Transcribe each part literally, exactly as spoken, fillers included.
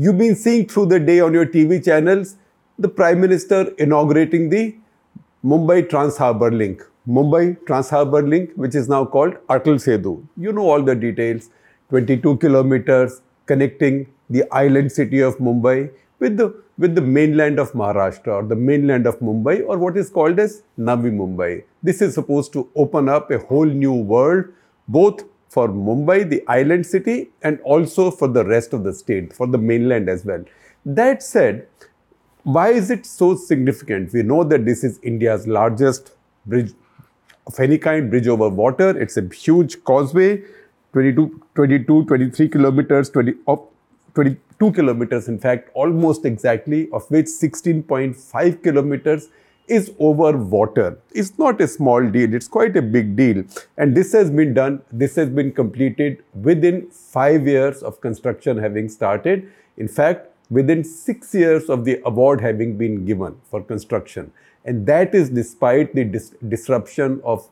You've been seeing through the day on your T V channels, the Prime Minister inaugurating the Mumbai Trans Harbour Link. Mumbai Trans Harbour Link, which is now called Atal Setu. You know all the details. twenty-two kilometers connecting the island city of Mumbai with the, with the mainland of Maharashtra or the mainland of Mumbai, or what is called as Navi Mumbai. This is supposed to open up a whole new world, both for Mumbai, the island city, and also for the rest of the state, for the mainland as well. That said, why is it so significant? We know that this is India's largest bridge of any kind, bridge over water. It's a huge causeway, twenty-two, twenty-three kilometers, twenty, twenty-two kilometers in fact, almost exactly, of which sixteen point five kilometers is over water. It's not a small deal, it's quite a big deal. And this has been done, this has been completed within five years of construction having started. In fact, within six years of the award having been given for construction. And that is despite the dis disruption of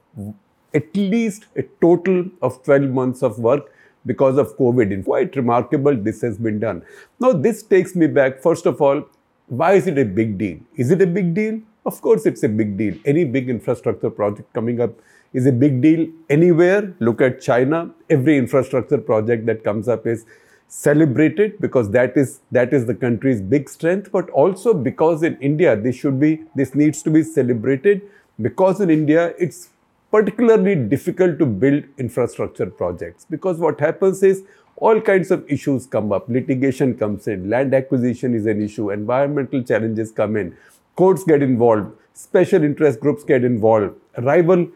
at least a total of twelve months of work because of COVID. And quite remarkable, this has been done. Now, this takes me back. First of all, why is it a big deal? Is it a big deal? Of course, it's a big deal. Any big infrastructure project coming up is a big deal anywhere. Look at China. Every infrastructure project that comes up is celebrated because that is that is the country's big strength. But also because in India, this should be, this needs to be celebrated because in India, it's particularly difficult to build infrastructure projects, because what happens is all kinds of issues come up. Litigation comes in, land acquisition is an issue, environmental challenges come in, courts get involved, special interest groups get involved, rival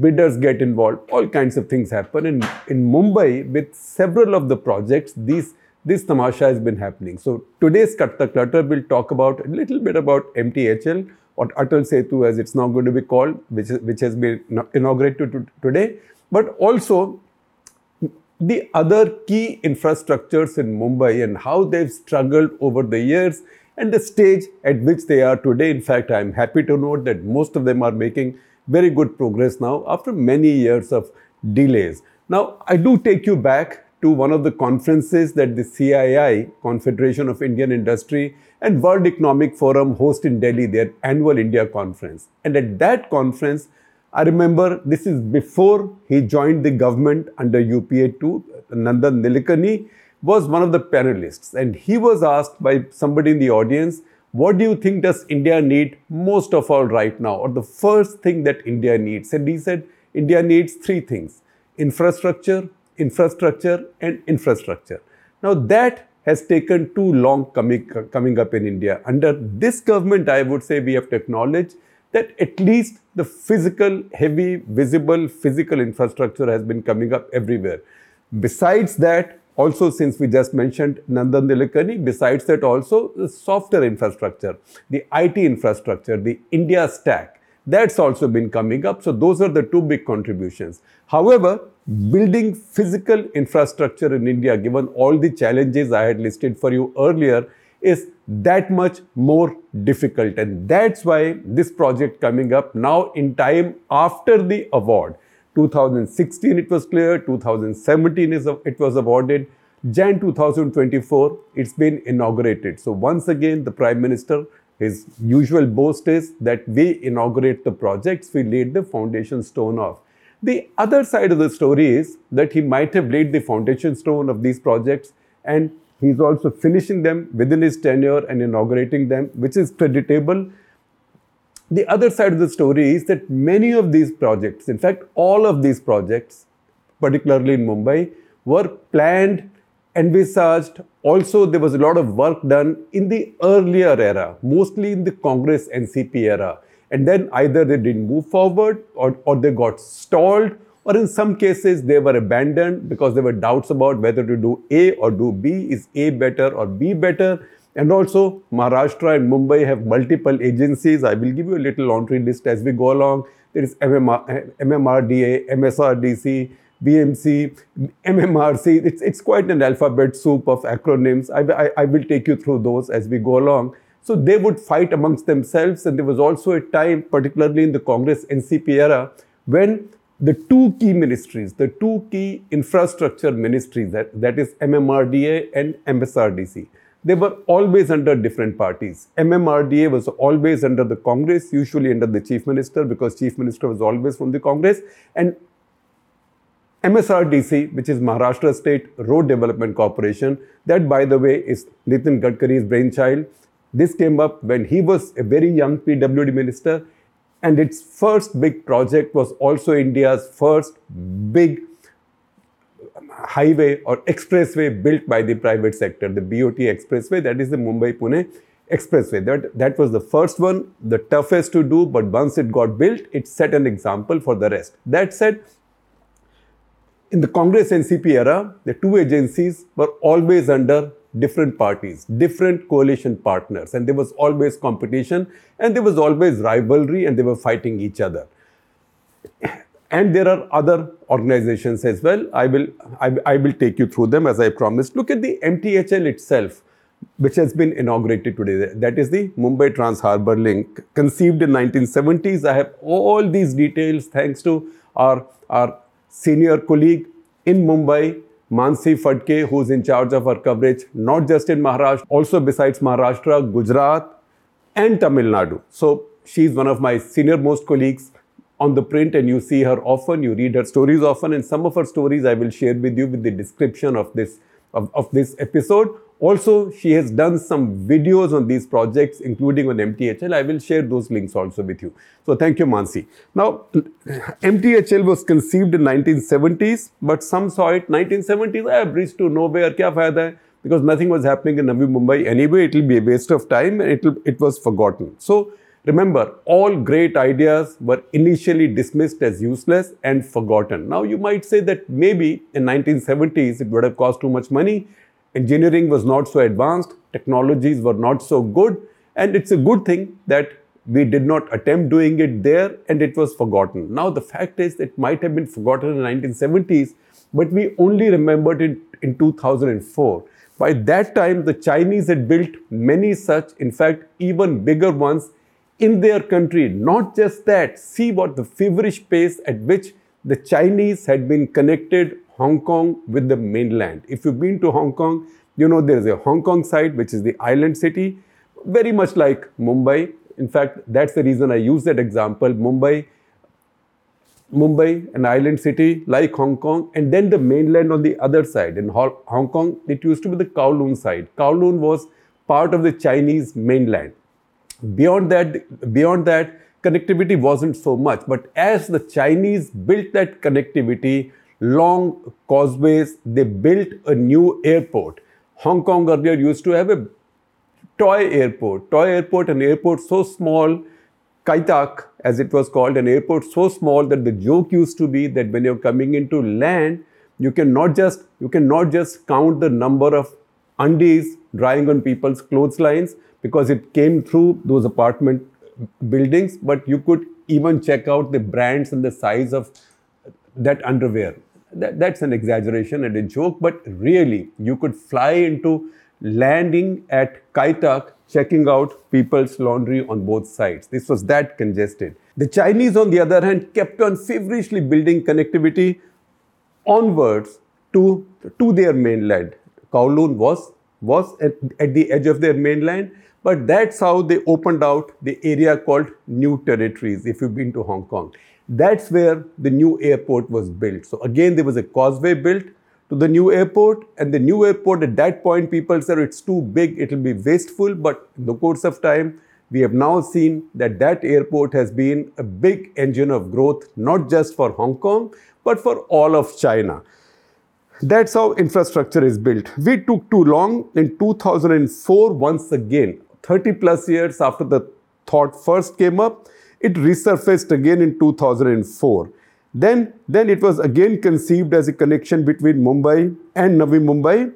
bidders get involved, all kinds of things happen. And in Mumbai, with several of the projects, these, this tamasha has been happening. So today's Cut the Clutter will talk about a little bit about M T H L, or Atal Setu as it's now going to be called, which, is, which has been inaugurated to, today. But also the other key infrastructures in Mumbai and how they've struggled over the years and the stage at which they are today. In fact, I'm happy to note that most of them are making very good progress now after many years of delays. Now, I do take you back to one of the conferences that the C I I, Confederation of Indian Industry, and World Economic Forum host in Delhi, their annual India conference. And at that conference, I remember this is before he joined the government under U P A two, Nandan Nilekani was one of the panelists. And he was asked by somebody in the audience, what do you think does India need most of all right now, or the first thing that India needs? And he said, India needs three things: infrastructure, infrastructure and infrastructure. Now that has taken too long coming, coming up in India. Under this government, I would say we have to acknowledge that at least the physical, heavy, visible physical infrastructure has been coming up everywhere. Besides that, also since we just mentioned Nandan Nilekani, besides that also the software infrastructure, the I T infrastructure, the India stack, that's also been coming up. So those are the two big contributions. However, building physical infrastructure in India, given all the challenges I had listed for you earlier, is that much more difficult. And that's why this project coming up now in time after the award. twenty sixteen it was clear, twenty seventeen is it was awarded, January two thousand twenty-four it's been inaugurated. So once again, the Prime Minister, his usual boast is that we inaugurate the projects, we laid the foundation stone off. The other side of the story is that he might have laid the foundation stone of these projects and he's also finishing them within his tenure and inaugurating them, which is creditable. The other side of the story is that many of these projects, in fact, all of these projects, particularly in Mumbai, were planned, envisaged. Also, there was a lot of work done in the earlier era, mostly in the Congress N C P era. And then either they didn't move forward, or, or they got stalled, or in some cases they were abandoned because there were doubts about whether to do A or do B. Is A better or B better? And also Maharashtra and Mumbai have multiple agencies. I will give you a little laundry list as we go along. There is M M R, M M R D A, M S R D C, B M C, M M R C. It's, it's quite an alphabet soup of acronyms. I, I, I will take you through those as we go along. So they would fight amongst themselves, and there was also a time, particularly in the Congress N C P era, when the two key ministries, the two key infrastructure ministries, that, that is M M R D A and M S R D C, they were always under different parties. M M R D A was always under the Congress, usually under the Chief Minister, because Chief Minister was always from the Congress. And M S R D C, which is Maharashtra State Road Development Corporation, that, by the way, is Nitin Gadkari's brainchild. This came up when he was a very young P W D minister, and its first big project was also India's first big highway or expressway built by the private sector, the B O T expressway, that is the Mumbai-Pune expressway. That, that was the first one, the toughest to do, but once it got built, it set an example for the rest. That said, in the Congress N C P era, the two agencies were always under different parties, different coalition partners, and there was always competition, and there was always rivalry, and they were fighting each other. And there are other organizations as well. I will, I, I will take you through them as I promised. Look at the M T H L itself, which has been inaugurated today. That is the Mumbai Trans Harbour Link, conceived in nineteen seventies. I have all these details thanks to our, our senior colleague in Mumbai, Mansi Fadke, who is in charge of our coverage, not just in Maharashtra, also besides Maharashtra, Gujarat and Tamil Nadu. So she is one of my senior most colleagues on the print, and you see her often, you read her stories often, and some of her stories I will share with you with the description of this, of, of this episode. Also, she has done some videos on these projects, including on M T H L. I will share those links also with you. So thank you, Mansi. Now, M T H L was conceived in nineteen seventies, but some saw it nineteen seventies, ah, bridge to nowhere, kya fayda hai? Because nothing was happening in Navi Mumbai anyway. It will be a waste of time, and it'll, it was forgotten. So remember, all great ideas were initially dismissed as useless and forgotten. Now, you might say that maybe in nineteen seventies, it would have cost too much money. Engineering was not so advanced, technologies were not so good, and it's a good thing that we did not attempt doing it there and it was forgotten. Now, the fact is it might have been forgotten in the nineteen seventies, but we only remembered it in two thousand four. By that time, the Chinese had built many such, in fact, even bigger ones in their country. Not just that, see what the feverish pace at which the Chinese had been connected Hong Kong with the mainland. If you've been to Hong Kong, you know there is a Hong Kong side, which is the island city, very much like Mumbai. In fact, that's the reason I use that example. Mumbai, Mumbai, an island city like Hong Kong, and then the mainland on the other side. In Hong Kong, it used to be the Kowloon side. Kowloon was part of the Chinese mainland. Beyond that, beyond that, connectivity wasn't so much. But as the Chinese built that connectivity, long causeways, they built a new airport. Hong Kong earlier used to have a toy airport. Toy airport, an airport so small, Kai Tak as it was called, an airport so small that the joke used to be that when you're coming into land, you cannot just, you cannot just count the number of undies drying on people's clotheslines, because it came through those apartment buildings, but you could even check out the brands and the size of that underwear. That, that's an exaggeration and a joke, but really, you could fly into landing at Kai Tak, checking out people's laundry on both sides. This was that congested. The Chinese, on the other hand, kept on feverishly building connectivity onwards to, to their mainland. Kowloon was, was at, at the edge of their mainland, but that's how they opened out the area called New Territories, if you've been to Hong Kong. That's where the new airport was built. So again, there was a causeway built to the new airport, and the new airport at that point, people said it's too big, it'll be wasteful. But in the course of time, we have now seen that that airport has been a big engine of growth, not just for Hong Kong, but for all of China. That's how infrastructure is built. We took too long. In two thousand four, once again, thirty plus years after the thought first came up, it resurfaced again in two thousand four. Then, then it was again conceived as a connection between Mumbai and Navi Mumbai,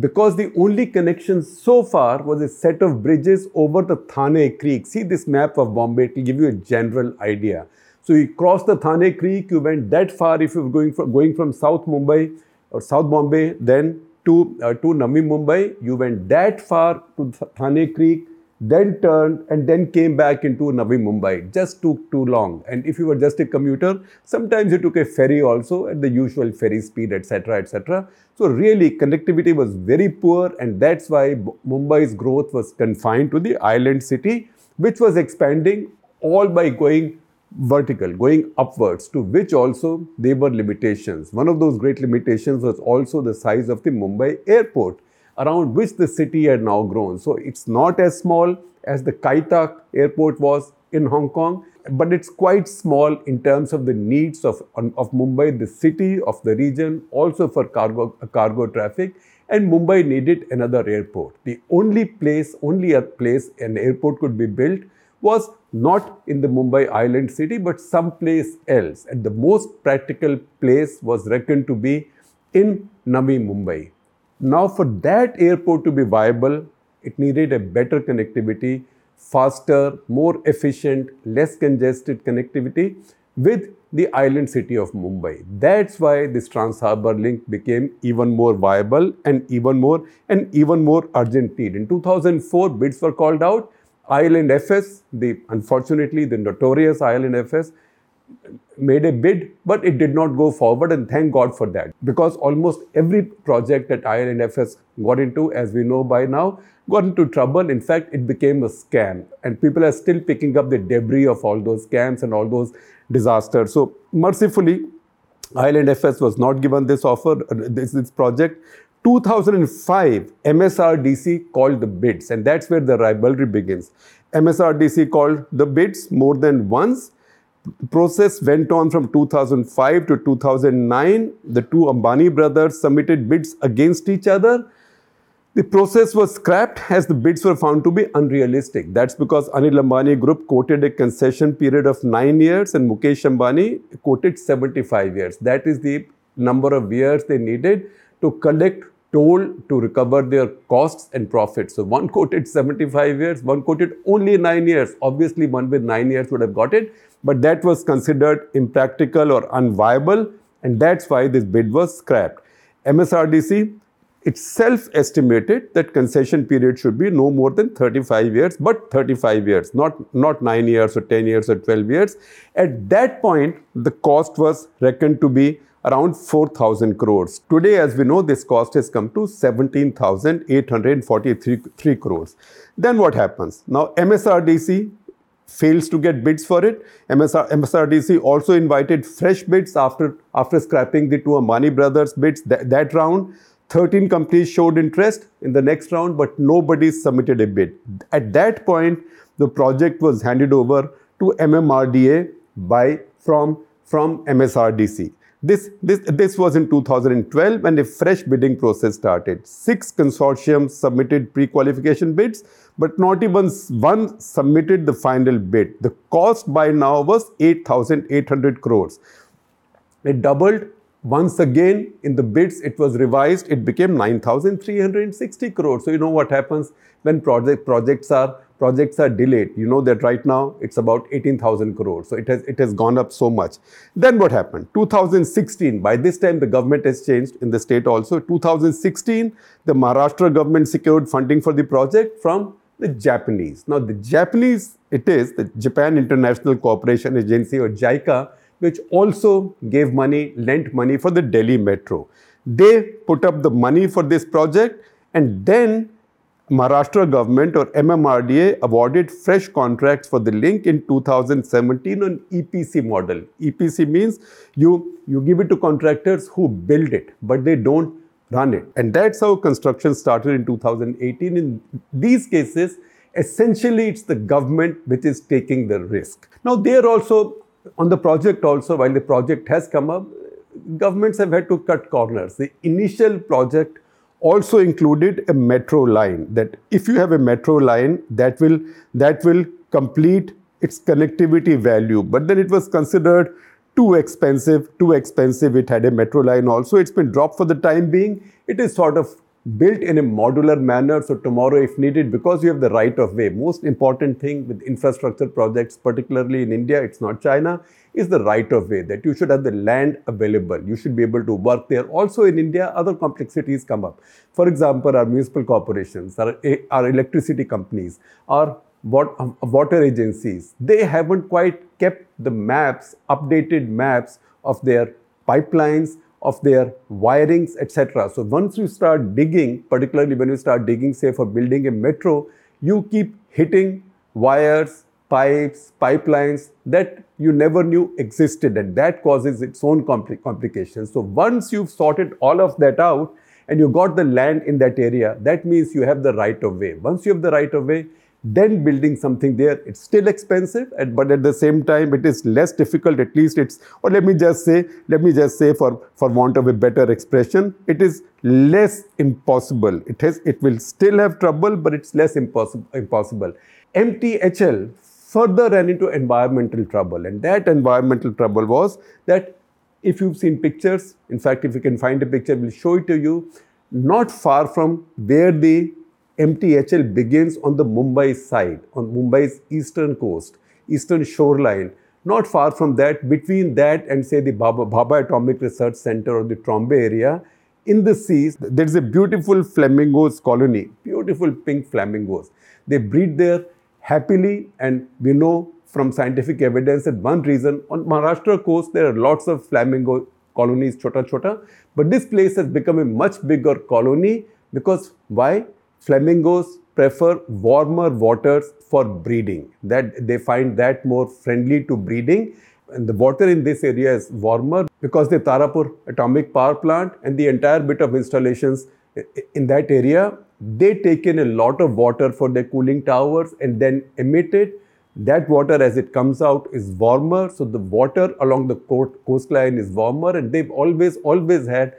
because the only connection so far was a set of bridges over the Thane Creek. See this map of Bombay, it will give you a general idea. So you crossed the Thane Creek, you went that far if you were going from, going from South Mumbai or South Bombay, then to, uh, to Navi Mumbai, you went that far to Thane Creek, then turned and then came back into Navi Mumbai. It just took too long. And if you were just a commuter, sometimes you took a ferry also at the usual ferry speed, et cetera, et cetera. So really, connectivity was very poor, and that's why Mumbai's growth was confined to the island city, which was expanding all by going vertical, going upwards, to which also there were limitations. One of those great limitations was also the size of the Mumbai airport, around which the city had now grown. So it's not as small as the Kai Tak airport was in Hong Kong, but it's quite small in terms of the needs of, of Mumbai, the city, of the region, also for cargo, cargo traffic. And Mumbai needed another airport. The only place, only a place an airport could be built was not in the Mumbai island city, but someplace else. And the most practical place was reckoned to be in Navi Mumbai. Now, for that airport to be viable, it needed a better connectivity, faster, more efficient, less congested connectivity with the island city of Mumbai. That's why this Trans Harbour Link became even more viable and even more and even more urgent need. In two thousand four, bids were called out. I L and F S, the unfortunately the notorious I L and F S, made a bid, but it did not go forward, and thank God for that, because almost every project that I L and F S got into, as we know by now, got into trouble. In fact, it became a scam, and people are still picking up the debris of all those scams and all those disasters. So mercifully, I L and F S was not given this offer, this, this project. two thousand five, M S R D C called the bids, and that's where the rivalry begins. M S R D C called the bids more than once. The process went on from two thousand five to two thousand nine. The two Ambani brothers submitted bids against each other. The process was scrapped as the bids were found to be unrealistic. That's because Anil Ambani Group quoted a concession period of nine years and Mukesh Ambani quoted seventy-five years. That is the number of years they needed to collect toll to recover their costs and profits. So one quoted seventy-five years, one quoted only nine years. Obviously, one with nine years would have got it, but that was considered impractical or unviable, and that's why this bid was scrapped. M S R D C itself estimated that concession period should be no more than thirty-five years, but thirty-five years, not, not nine years or ten years or twelve years. At that point, the cost was reckoned to be around four thousand crores. Today, as we know, this cost has come to seventeen thousand eight hundred forty-three crores. Then what happens? Now, M S R D C fails to get bids for it. M S R, M S R D C also invited fresh bids after, after scrapping the two Ambani brothers bids that, that round. thirteen companies showed interest in the next round, but nobody submitted a bid. At that point, the project was handed over to M M R D A by from, from M S R D C. This, this, this was in two thousand twelve when a fresh bidding process started. Six consortiums submitted pre-qualification bids, but not even one submitted the final bid. The cost by now was eight thousand eight hundred crores. It doubled. Once again, in the bids, it was revised. It became nine thousand three hundred sixty crores. So you know what happens when project, projects are Projects are delayed. You know that right now it's about eighteen thousand crores. So it has it has gone up so much. Then what happened? two thousand sixteen, by this time the government has changed in the state also. two thousand sixteen, the Maharashtra government secured funding for the project from the Japanese. Now the Japanese, it is the Japan International Cooperation Agency or JICA, which also gave money, lent money for the Delhi Metro. They put up the money for this project, and then Maharashtra government or M M R D A awarded fresh contracts for the link in two thousand seventeen on E P C model. E P C means you, you give it to contractors who build it, but they don't run it. And that's how construction started in two thousand eighteen. In these cases, essentially it's the government which is taking the risk. Now there also, on the project also, while the project has come up, governments have had to cut corners. The initial project also included a metro line, that if you have a metro line that will that will complete its connectivity value, but then it was considered too expensive too expensive. It had a metro line also. It's been dropped for the time being. It is sort of built in a modular manner, so tomorrow if needed, because you have the right of way. Most important thing with infrastructure projects, particularly in India, it's not China, is the right of way, that you should have the land available. You should be able to work there. Also in India, other complexities come up. For example, our municipal corporations, our, our electricity companies, our water agencies, they haven't quite kept the maps, updated maps of their pipelines, of their wirings, et cetera. So once you start digging, particularly when you start digging, say for building a metro, you keep hitting wires, pipes, pipelines that you never knew existed, and that causes its own compli- complications. So once you've sorted all of that out and you got the land in that area, that means you have the right of way. Once you have the right of way, then building something there, it's still expensive, but at the same time, it is less difficult, at least it's, or let me just say, let me just say for, for want of a better expression, it is less impossible. It has, it will still have trouble, but it's less impossible. impossible. M T H L further ran into environmental trouble, and that environmental trouble was that, if you've seen pictures, in fact, if you can find a picture, we'll show it to you, not far from where the M T H L begins on the Mumbai side, on Mumbai's eastern coast, eastern shoreline. Not far from that, between that and say the Bhabha, Bhabha Atomic Research Center or the Trombay area, in the seas, there is a beautiful flamingos colony, beautiful pink flamingos. They breed there happily, and we know from scientific evidence that one reason, on Maharashtra coast, there are lots of flamingo colonies, chota chota, but this place has become a much bigger colony because why? Flamingos prefer warmer waters for breeding, that they find that more friendly to breeding, and the water in this area is warmer because the Tarapur Atomic Power Plant and the entire bit of installations in that area, they take in a lot of water for their cooling towers and then emit it. That water as it comes out is warmer, so the water along the coastline is warmer, and they've always, always had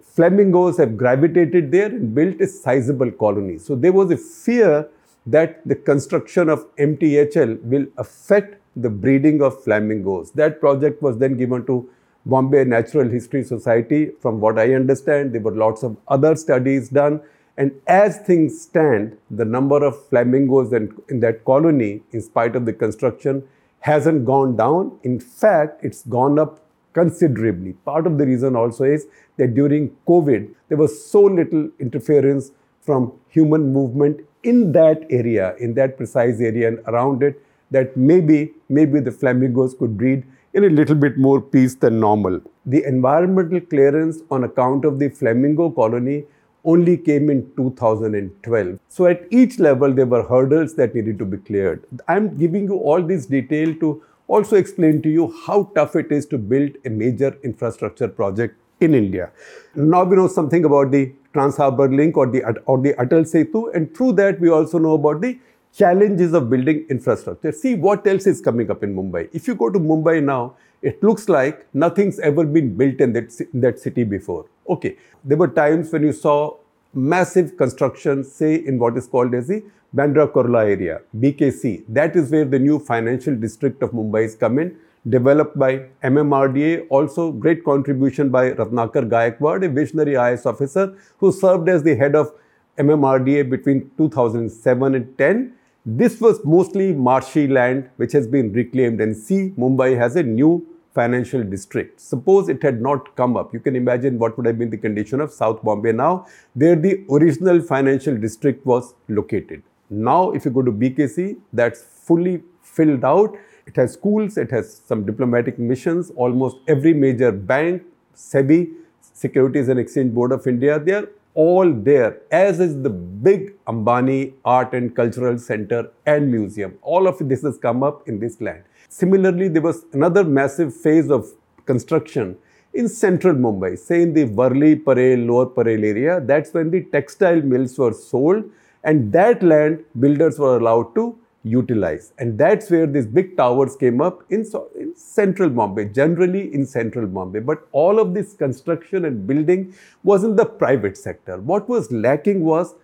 flamingos have gravitated there and built a sizable colony. So there was a fear that the construction of M T H L will affect the breeding of flamingos. That project was then given to Bombay Natural History Society. From what I understand, there were lots of other studies done. And as things stand, the number of flamingos in, in that colony, in spite of the construction, hasn't gone down. In fact, it's gone up considerably. Part of the reason also is that during COVID, there was so little interference from human movement in that area, in that precise area and around it, that maybe, maybe the flamingos could breed in a little bit more peace than normal. The environmental clearance on account of the flamingo colony only came in two thousand twelve. So at each level, there were hurdles that needed to be cleared. I'm giving you all this detail to also explain to you how tough it is to build a major infrastructure project in India. Now we know something about the Trans Harbour Link or the, or the Atal Setu, and through that we also know about the challenges of building infrastructure. See what else is coming up in Mumbai. If you go to Mumbai now, it looks like nothing's ever been built in that, in that city before. Okay, there were times when you saw massive construction, say in what is called as the Bandra Kurla area, B K C. That is where the new financial district of Mumbai is come in, developed by M M R D A. Also, great contribution by Ratnakar Gaikwad, a visionary I A S officer who served as the head of M M R D A between two thousand seven and ten. This was mostly marshy land which has been reclaimed, and see, Mumbai has a new financial district. Suppose it had not come up, you can imagine what would have been the condition of South Bombay now, where the original financial district was located. Now, if you go to B K C, that's fully filled out. It has schools, it has some diplomatic missions, almost every major bank, SEBI, Securities and Exchange Board of India, they are all there, as is the big Ambani Art and Cultural Center and Museum. All of this has come up in this land. Similarly, there was another massive phase of construction in central Mumbai, say in the Worli, Parel, Lower Parel area. That's when the textile mills were sold, and that land builders were allowed to utilize. And that's where these big towers came up in, in central Mumbai, generally in central Mumbai. But all of this construction and building was in the private sector. What was lacking was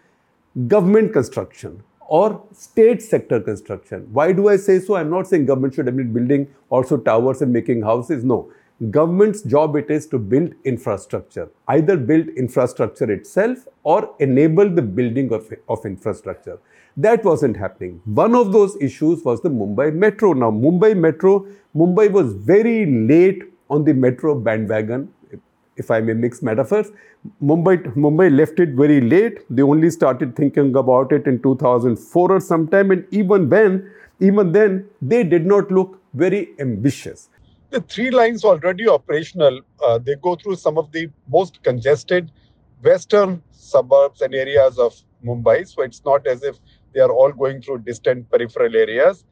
government construction or state sector construction. Why do I say so? I'm not saying government should have been building also towers and making houses. No, government's job it is to build infrastructure, either build infrastructure itself or enable the building of, of infrastructure. That wasn't happening. One of those issues was the Mumbai Metro. Now, Mumbai Metro, Mumbai was very late on the metro bandwagon, if I may mix metaphors. Mumbai, Mumbai left it very late. They only started thinking about it in two thousand four or sometime, and even then, even then, they did not look very ambitious. The three lines already operational, uh, they go through some of the most congested western suburbs and areas of Mumbai. So it's not as if they are all going through distant peripheral areas,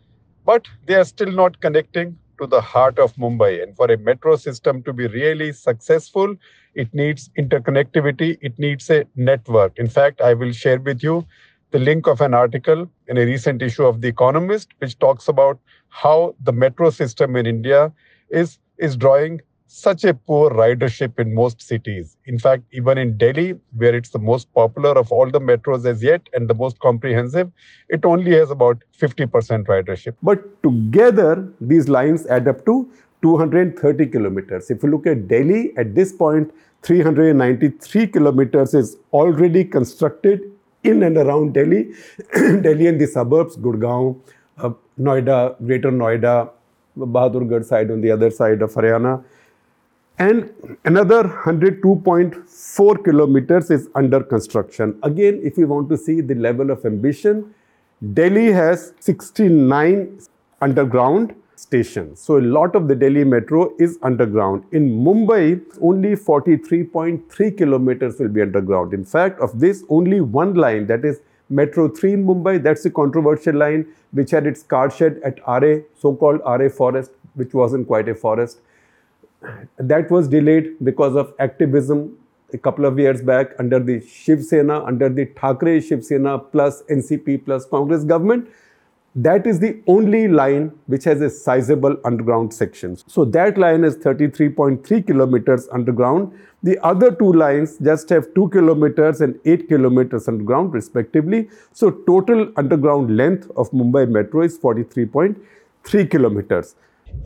but they are still not connecting to the heart of Mumbai. And for a metro system to be really successful, it needs interconnectivity, it needs a network. In fact, I will share with you the link of an article in a recent issue of The Economist, which talks about how the metro system in India is, is drawing such a poor ridership in most cities. In fact, even in Delhi, where it's the most popular of all the metros as yet and the most comprehensive, it only has about fifty percent ridership. But together, these lines add up to two hundred thirty kilometers. If you look at Delhi, at this point, three hundred ninety-three kilometers is already constructed in and around Delhi. Delhi and the suburbs, Gurgaon, uh, Noida, Greater Noida, Bahadurgarh side on the other side of Haryana. And another one hundred two point four kilometers is under construction. Again, if you want to see the level of ambition, Delhi has sixty-nine underground stations. So a lot of the Delhi metro is underground. In Mumbai, only forty-three point three kilometers will be underground. In fact, of this, only one line, that is Metro three in Mumbai, that's a controversial line which had its car shed at R A, so-called R A forest, which wasn't quite a forest. That was delayed because of activism a couple of years back under the Shiv Sena, under the Thakre Shiv Sena plus N C P plus Congress government. That is the only line which has a sizable underground section. So that line is thirty-three point three kilometers underground. The other two lines just have two kilometers and eight kilometers underground respectively. So total underground length of Mumbai Metro is forty-three point three kilometers.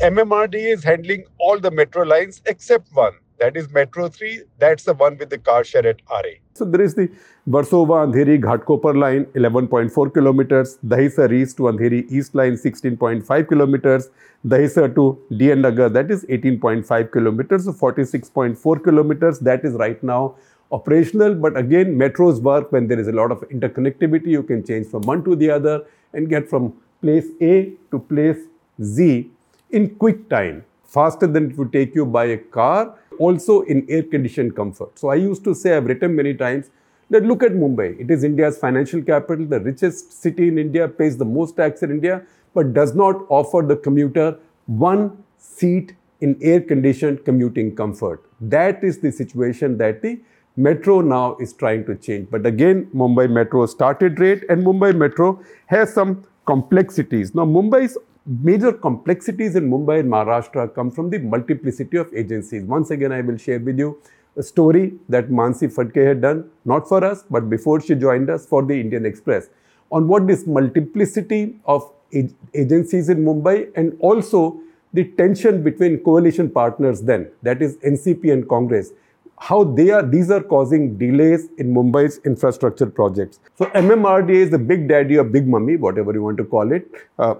M M R D A is handling all the metro lines except one. That is Metro three. That's the one with the car share at R A. So there is the Versova Andheri Ghatkopar line, eleven point four kilometers. Dahisar East to Andheri East line, sixteen point five kilometers. Dahisar to D and Nagar, that is eighteen point five kilometers. So forty-six point four kilometers. That is right now operational. But again, metros work when there is a lot of interconnectivity. You can change from one to the other and get from place A to place Z in quick time, faster than it would take you by a car, also in air-conditioned comfort. So I used to say, I've written many times, that look at Mumbai. It is India's financial capital, the richest city in India, pays the most tax in India, but does not offer the commuter one seat in air-conditioned commuting comfort. That is the situation that the metro now is trying to change. But again, Mumbai Metro started late, and Mumbai Metro has some complexities. Now, Mumbai's major complexities in Mumbai and Maharashtra come from the multiplicity of agencies. Once again, I will share with you a story that Mansi Fadke had done, not for us, but before she joined us, for the Indian Express, on what this multiplicity of ag- agencies in Mumbai and also the tension between coalition partners then, that is N C P and Congress, how they are, these are causing delays in Mumbai's infrastructure projects. So M M R D A is the big daddy or big mummy, whatever you want to call it. Uh,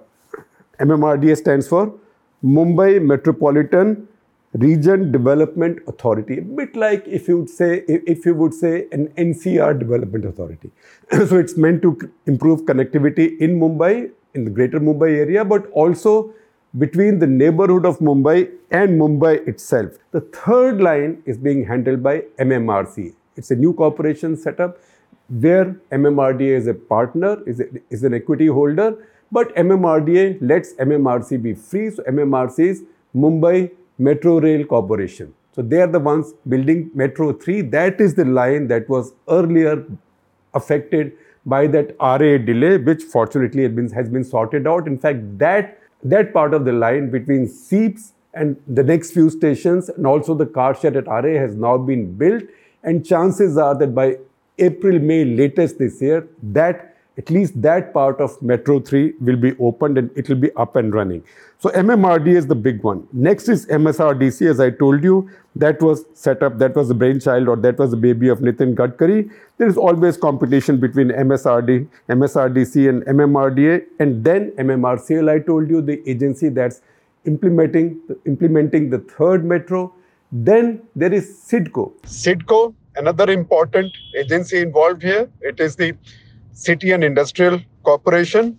M M R D A stands for Mumbai Metropolitan Region Development Authority. A bit like if you would say, if you would say an N C R Development Authority. So it's meant to improve connectivity in Mumbai, in the greater Mumbai area, but also between the neighborhood of Mumbai and Mumbai itself. The third line is being handled by M M R C. It's a new corporation setup where M M R D A is a partner, is, a, is an equity holder. But M M R D A lets M M R C be free. So M M R C is Mumbai Metro Rail Corporation. So they are the ones building Metro three. That is the line that was earlier affected by that R A delay, which fortunately has been, has been sorted out. In fact, that, that part of the line between Seeps and the next few stations and also the car shed at R A has now been built. And chances are that by April, May latest this year, that at least that part of Metro three will be opened and it will be up and running. So M M R D A is the big one. Next is M S R D C, as I told you, that was set up, that was the brainchild or that was the baby of Nitin Gadkari. There is always competition between M S R D, M S R D C and M M R D A, and then M M R C, I told you, the agency that's implementing, implementing the third metro. Then there is CIDCO. CIDCO, another important agency involved here. It is the City and Industrial Corporation.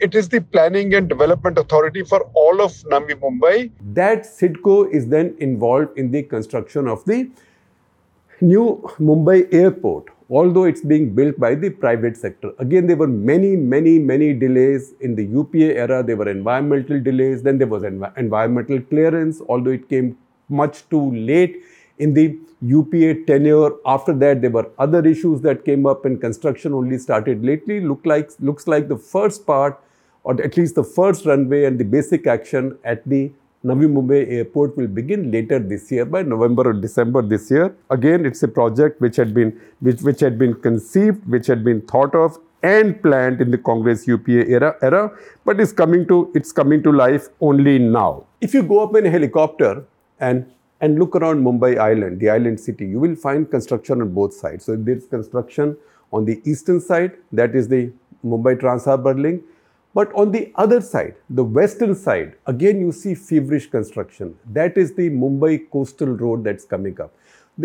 It is the Planning and Development Authority for all of Navi Mumbai. That CIDCO is then involved in the construction of the new Mumbai airport, although it's being built by the private sector. Again, there were many, many, many delays in the U P A era. There were environmental delays. Then there was env- environmental clearance, although it came much too late in the U P A tenure. After that, there were other issues that came up and construction only started lately. Look like, looks like the first part, or at least the first runway and the basic action at the Navi Mumbai airport will begin later this year, by November or December this year. Again, it's a project which had been, which, which had been conceived, which had been thought of and planned in the Congress U P A era, era, but is coming to, it's coming to life only now. If you go up in a helicopter and And look around Mumbai Island, the island city, you will find construction on both sides. So there is construction on the eastern side, that is the Mumbai Trans Harbour Link. But on the other side, the western side, again you see feverish construction. That is the Mumbai Coastal Road that's coming up.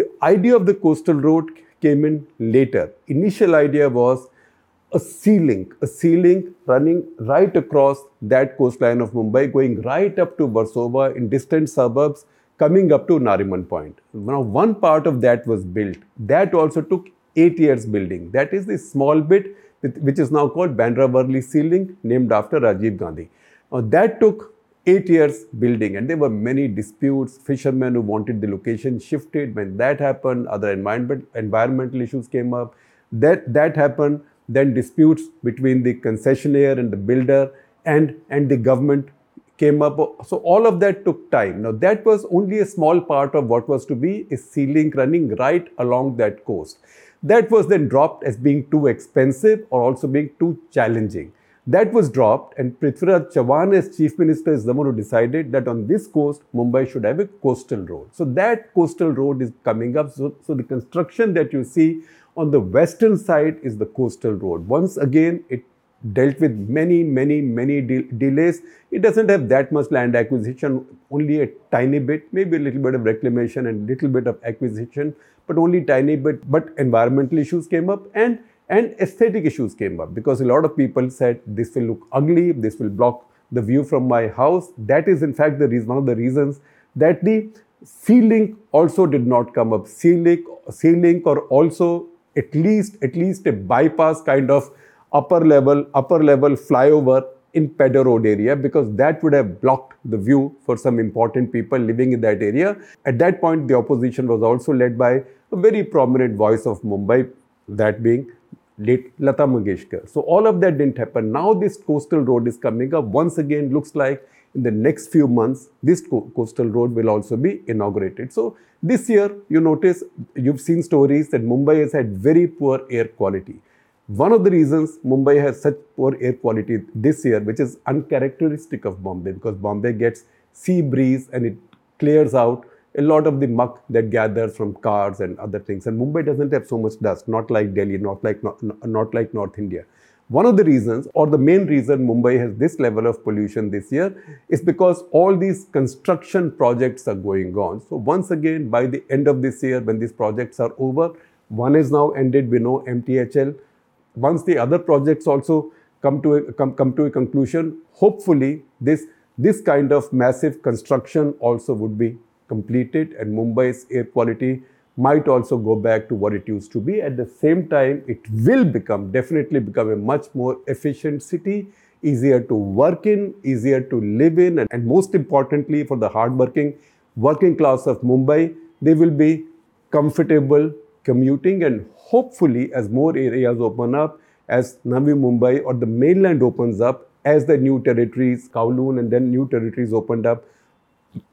The idea of the coastal road came in later. Initial idea was a sea link, a sea link running right across that coastline of Mumbai, going right up to Versova in distant suburbs, coming up to Nariman Point. Now, one part of that was built. That also took eight years building. That is the small bit which is now called Bandra Worli Sea Link, named after Rajiv Gandhi. Now, that took eight years building, and there were many disputes. Fishermen who wanted the location shifted. When that happened, other environment, environmental issues came up. That, that happened. Then disputes between the concessionaire and the builder and, and the government came up. So all of that took time. Now that was only a small part of what was to be a sea link running right along that coast. That was then dropped as being too expensive or also being too challenging. That was dropped, and Prithviraj Chauhan as Chief Minister is the one who decided that on this coast, Mumbai should have a coastal road. So that coastal road is coming up. So, so the construction that you see on the western side is the coastal road. Once again, it dealt with many, many, many de- delays. It doesn't have that much land acquisition, only a tiny bit, maybe a little bit of reclamation and little bit of acquisition, but only tiny bit. But environmental issues came up and, and aesthetic issues came up, because a lot of people said this will look ugly, this will block the view from my house. That is in fact the reason, one of the reasons that the sea link also did not come up. Sea link, sea link or also at least, at least a bypass kind of upper level, upper level flyover in Pedder Road area, because that would have blocked the view for some important people living in that area. At that point, the opposition was also led by a very prominent voice of Mumbai, that being late Lata Mangeshkar. So all of that didn't happen. Now this coastal road is coming up. Once again, looks like in the next few months, this co- coastal road will also be inaugurated. So this year, you notice, you've seen stories that Mumbai has had very poor air quality. One of the reasons Mumbai has such poor air quality this year, which is uncharacteristic of Bombay, because Bombay gets sea breeze and it clears out a lot of the muck that gathers from cars and other things. And Mumbai doesn't have so much dust, not like Delhi, not like, not, not like North India. One of the reasons, or the main reason Mumbai has this level of pollution this year, is because all these construction projects are going on. So once again, by the end of this year, when these projects are over, one is now ended, we know M T H L. Once the other projects also come to a, come, come to a conclusion, hopefully this, this kind of massive construction also would be completed, and Mumbai's air quality might also go back to what it used to be. At the same time, it will become, definitely become a much more efficient city, easier to work in, easier to live in, and, and most importantly for the hardworking working class of Mumbai, they will be comfortable commuting, and hopefully as more areas open up, as Navi Mumbai or the mainland opens up, as the new territories, Kowloon and then new territories opened up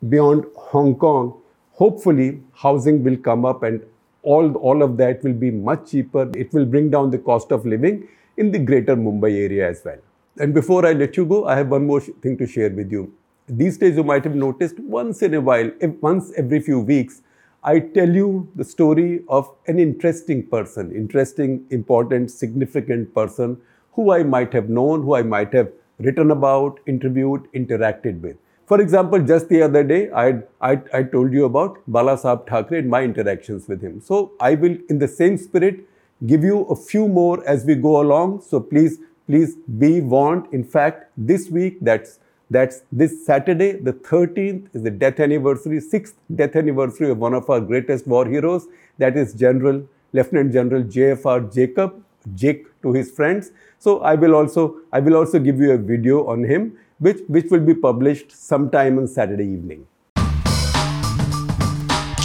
beyond Hong Kong, hopefully housing will come up and all, all of that will be much cheaper. It will bring down the cost of living in the greater Mumbai area as well. And before I let you go, I have one more sh- thing to share with you. These days, you might have noticed once in a while, once every few weeks, I tell you the story of an interesting person, interesting, important, significant person who I might have known, who I might have written about, interviewed, interacted with. For example, just the other day, I, I, I told you about Bala Saheb Thakre and my interactions with him. So I will, in the same spirit, give you a few more as we go along. So please, please be warned. In fact, this week, that's That's this Saturday, the thirteenth, is the death anniversary, sixth death anniversary of one of our greatest war heroes. That is General, Lieutenant General J F R Jacob, Jake to his friends. So I will also, I will also give you a video on him, which, which will be published sometime on Saturday evening.